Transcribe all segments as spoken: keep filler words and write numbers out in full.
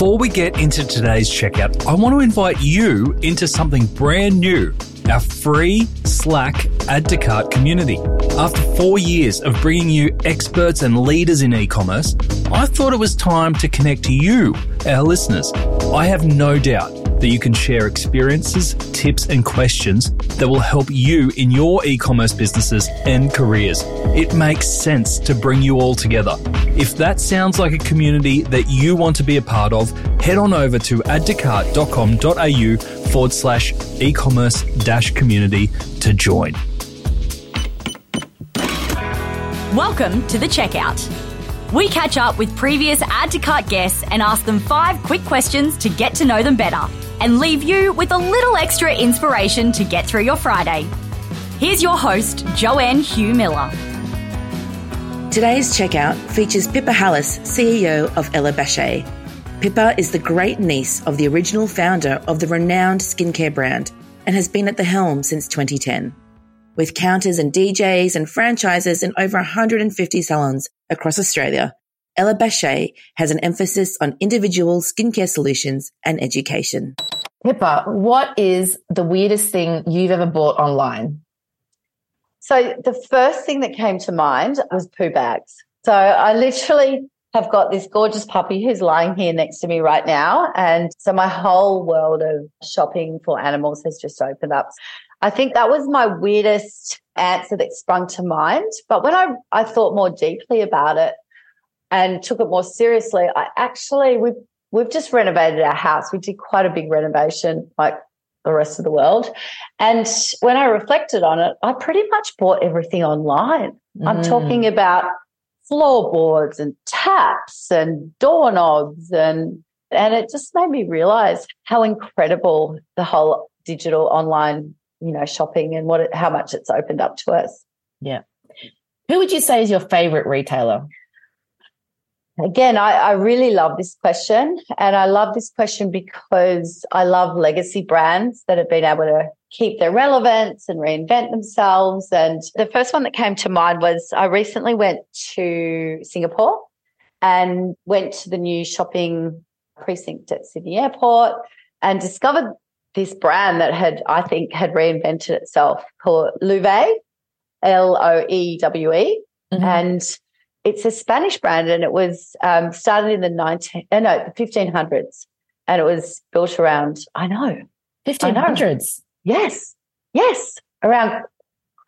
before we get into today's checkout, I want to invite you into something brand new, our free Slack Add To Cart community. After four years of bringing you experts and leaders in e-commerce, I thought it was time to connect to you, our listeners. I have no doubt that you can share experiences, tips, and questions that will help you in your e-commerce businesses and careers. It makes sense to bring you all together. If that sounds like a community that you want to be a part of, head on over to add to cart dot com dot a u forward slash e-commerce dash community to join. Welcome to the checkout. We catch up with previous Add To Cart guests and ask them five quick questions to get to know them better, and leave you with a little extra inspiration to get through your Friday. Here's your host, Joanne Hugh-Miller. Today's checkout features Pippa Hallas, C E O of Ella Baché. Pippa is the great niece of the original founder of the renowned skincare brand and has been at the helm since twenty ten. With counters and D Js and franchises in over one hundred fifty salons across Australia, Ella Baché has an emphasis on individual skincare solutions and education. Pippa, what is the weirdest thing you've ever bought online? So the first thing that came to mind was poo bags. So I literally have got this gorgeous puppy who's lying here next to me right now. And so my whole world of shopping for animals has just opened up. I think that was my weirdest answer that sprung to mind. But when I, I thought more deeply about it and took it more seriously, I actually, we've, we've just renovated our house. We did quite a big renovation, like the rest of the world. And when I reflected on it, I pretty much bought everything online. Mm. I'm talking about floorboards and taps and doorknobs, and and it just made me realize how incredible the whole digital online, you know, shopping and what it, how much it's opened up to us. Yeah. Who would you say is your favorite retailer? Again, I, I really love this question, and I love this question because I love legacy brands that have been able to keep their relevance and reinvent themselves. And the first one that came to mind was I recently went to Singapore and went to the new shopping precinct at Sydney Airport and discovered this brand that had, I think, had reinvented itself called Loewe, L O E W E. Mm-hmm. And it's a Spanish brand, and it was um, started in the nineteen, uh, no, the fifteen hundreds, and it was built around, I know. fifteen hundreds? Yes, yes, around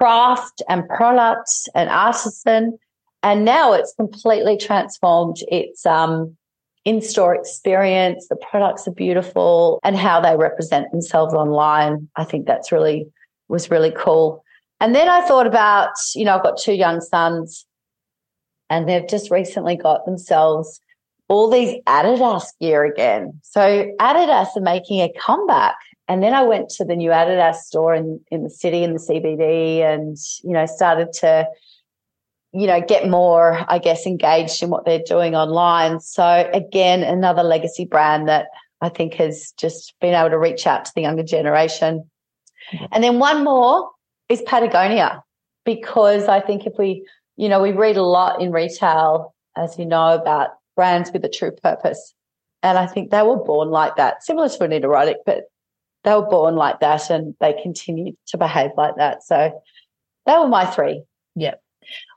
craft and products and artisan. And now it's completely transformed its um, in-store experience. The products are beautiful, and how they represent themselves online, I think that's really, was really cool. And then I thought about, you know, I've got two young sons, and they've just recently got themselves all these Adidas gear again. So Adidas are making a comeback. And then I went to the new Adidas store in, in the city, in the C B D, and, you know, started to, you know, get more, I guess, engaged in what they're doing online. So, again, another legacy brand that I think has just been able to reach out to the younger generation. And then one more is Patagonia, because I think if we – you know, we read a lot in retail, as you know, about brands with a true purpose. And I think they were born like that, similar to an erotic, but they were born like that and they continued to behave like that. So they were my three. Yeah.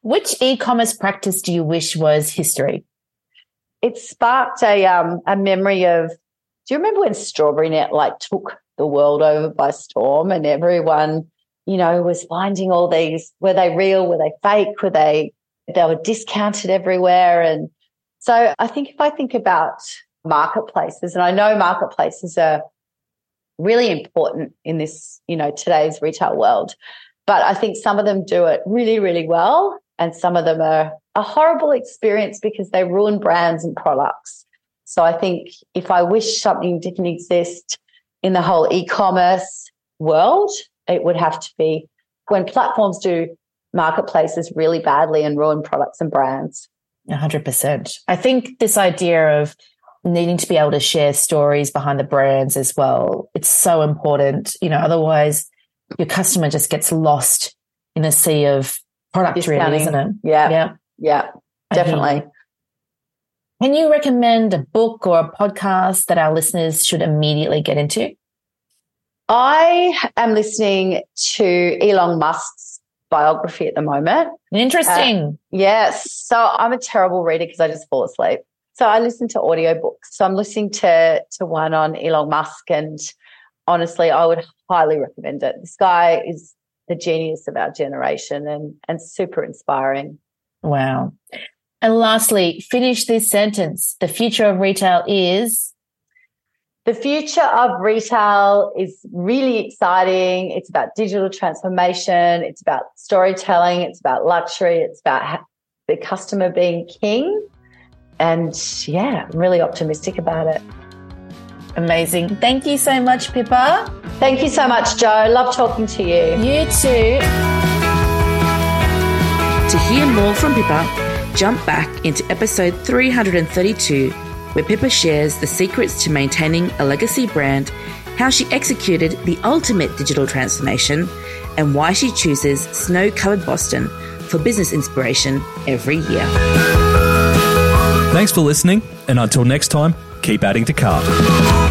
Which e-commerce practice do you wish was history? It sparked a um a memory of, do you remember when StrawberryNet like took the world over by storm, and everyone, you know, was finding all these, were they real, were they fake, were they, they were discounted everywhere. And so I think if I think about marketplaces, and I know marketplaces are really important in this, you know, today's retail world, but I think some of them do it really, really well, and some of them are a horrible experience because they ruin brands and products. So I think if I wish something didn't exist in the whole e-commerce world, it would have to be when platforms do marketplaces really badly and ruin products and brands. one hundred percent. I think this idea of needing to be able to share stories behind the brands as well, it's so important. You know, otherwise your customer just gets lost in a sea of product, really, isn't it? Yeah, yeah, yeah, definitely. I mean, Can you recommend a book or a podcast that our listeners should immediately get into? I am listening to Elon Musk's biography at the moment. Interesting. Uh, yes. So I'm a terrible reader because I just fall asleep. So I listen to audiobooks. So I'm listening to, to one on Elon Musk, and honestly, I would highly recommend it. This guy is the genius of our generation and, and super inspiring. Wow. And lastly, finish this sentence. The future of retail is? The future of retail is really exciting. It's about digital transformation. It's about storytelling. It's about luxury. It's about the customer being king. And, yeah, I'm really optimistic about it. Amazing. Thank you so much, Pippa. Thank you so much, Jo. Love talking to you. You too. To hear more from Pippa, jump back into episode three hundred thirty-two, where Pippa shares the secrets to maintaining a legacy brand, how she executed the ultimate digital transformation, and why she chooses snow-covered Boston for business inspiration every year. Thanks for listening, and until next time, keep adding to cart.